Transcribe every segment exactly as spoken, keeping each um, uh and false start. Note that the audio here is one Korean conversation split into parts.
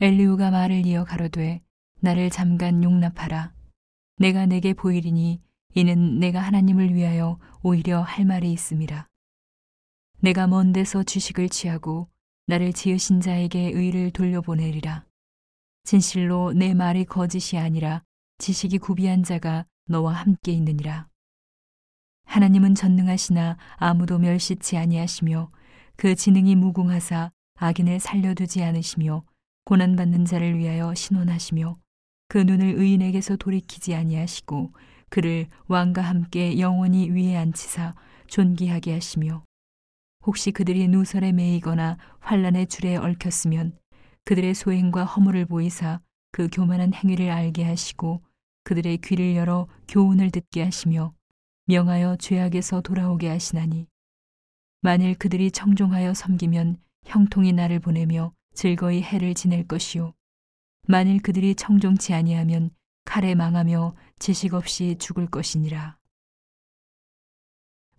엘리우가 말을 이어 가로되 나를 잠깐 용납하라. 내가 내게 보이리니 이는 내가 하나님을 위하여 오히려 할 말이 있음이라. 내가 먼 데서 지식을 취하고 나를 지으신 자에게 의를 돌려보내리라. 진실로 내 말이 거짓이 아니라 지식이 구비한 자가 너와 함께 있느니라. 하나님은 전능하시나 아무도 멸시치 아니하시며 그 지능이 무궁하사 악인을 살려두지 않으시며 고난받는 자를 위하여 신원하시며 그 눈을 의인에게서 돌이키지 아니하시고 그를 왕과 함께 영원히 위에 앉히사 존귀하게 하시며 혹시 그들이 누설에 매이거나 환난의 줄에 얽혔으면 그들의 소행과 허물을 보이사 그 교만한 행위를 알게 하시고 그들의 귀를 열어 교훈을 듣게 하시며 명하여 죄악에서 돌아오게 하시나니 만일 그들이 청종하여 섬기면 형통이 나를 보내며 즐거이 해를 지낼 것이요 만일 그들이 청종치 아니하면 칼에 망하며 지식 없이 죽을 것이니라.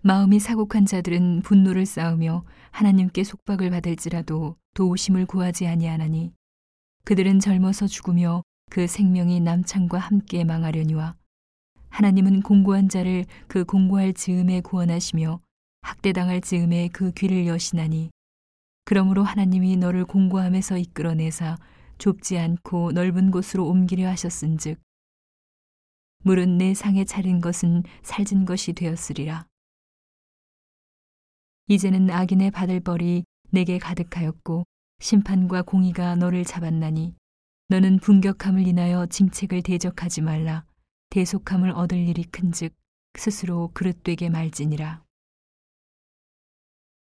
마음이 사곡한 자들은 분노를 쌓으며 하나님께 속박을 받을지라도 도우심을 구하지 아니하나니 그들은 젊어서 죽으며 그 생명이 남창과 함께 망하려니와 하나님은 공고한 자를 그 공고할 즈음에 구원하시며 학대당할 즈음에 그 귀를 여시나니 그러므로 하나님이 너를 공고함에서 이끌어내사 좁지 않고 넓은 곳으로 옮기려 하셨은즉 물은 내 상에 차린 것은 살진 것이 되었으리라. 이제는 악인의 받을 벌이 내게 가득하였고 심판과 공의가 너를 잡았나니 너는 분격함을 인하여 징책을 대적하지 말라. 대속함을 얻을 일이 큰즉 스스로 그릇되게 말지니라.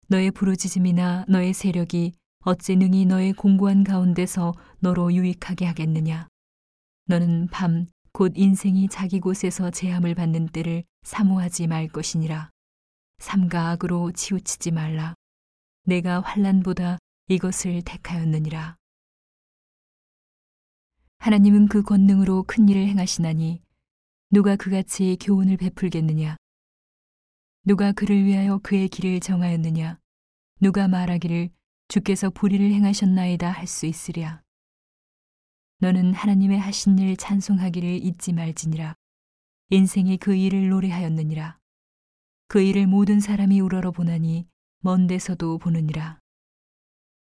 너의 부르짖음이나 너의 세력이 어찌 능히 너의 공고한 가운데서 너로 유익하게 하겠느냐. 너는 밤 곧 인생이 자기 곳에서 재함을 받는 때를 사모하지 말 것이니라. 삼가 악으로 치우치지 말라. 내가 환난보다 이것을 택하였느니라. 하나님은 그 권능으로 큰 일을 행하시나니 누가 그같이 교훈을 베풀겠느냐. 누가 그를 위하여 그의 길을 정하였느냐. 누가 말하기를 주께서 불의를 행하셨나이다 할 수 있으랴. 너는 하나님의 하신 일 찬송하기를 잊지 말지니라. 인생이 그 일을 노래하였느니라. 그 일을 모든 사람이 우러러 보나니 먼 데서도 보느니라.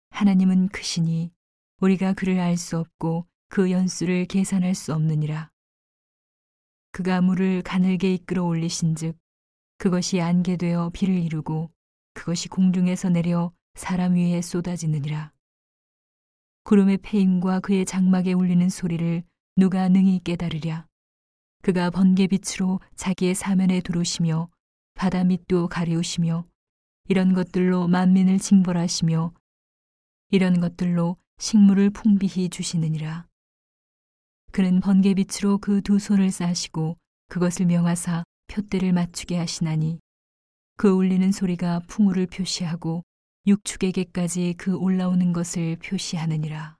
하나님은 크시니 우리가 그를 알 수 없고 그 연수를 계산할 수 없느니라. 그가 물을 가늘게 이끌어 올리신즉 그것이 안개되어 비를 이루고 그것이 공중에서 내려 사람 위에 쏟아지느니라. 구름의 패임과 그의 장막에 울리는 소리를 누가 능히 깨달으랴. 그가 번개빛으로 자기의 사면에 두르시며 바다 밑도 가리우시며 이런 것들로 만민을 징벌하시며 이런 것들로 식물을 풍비히 주시느니라. 그는 번개빛으로 그 두 손을 싸시고 그것을 명하사 푯대를 맞추게 하시나니 그 울리는 소리가 풍우를 표시하고 육축에게까지 그 올라오는 것을 표시하느니라.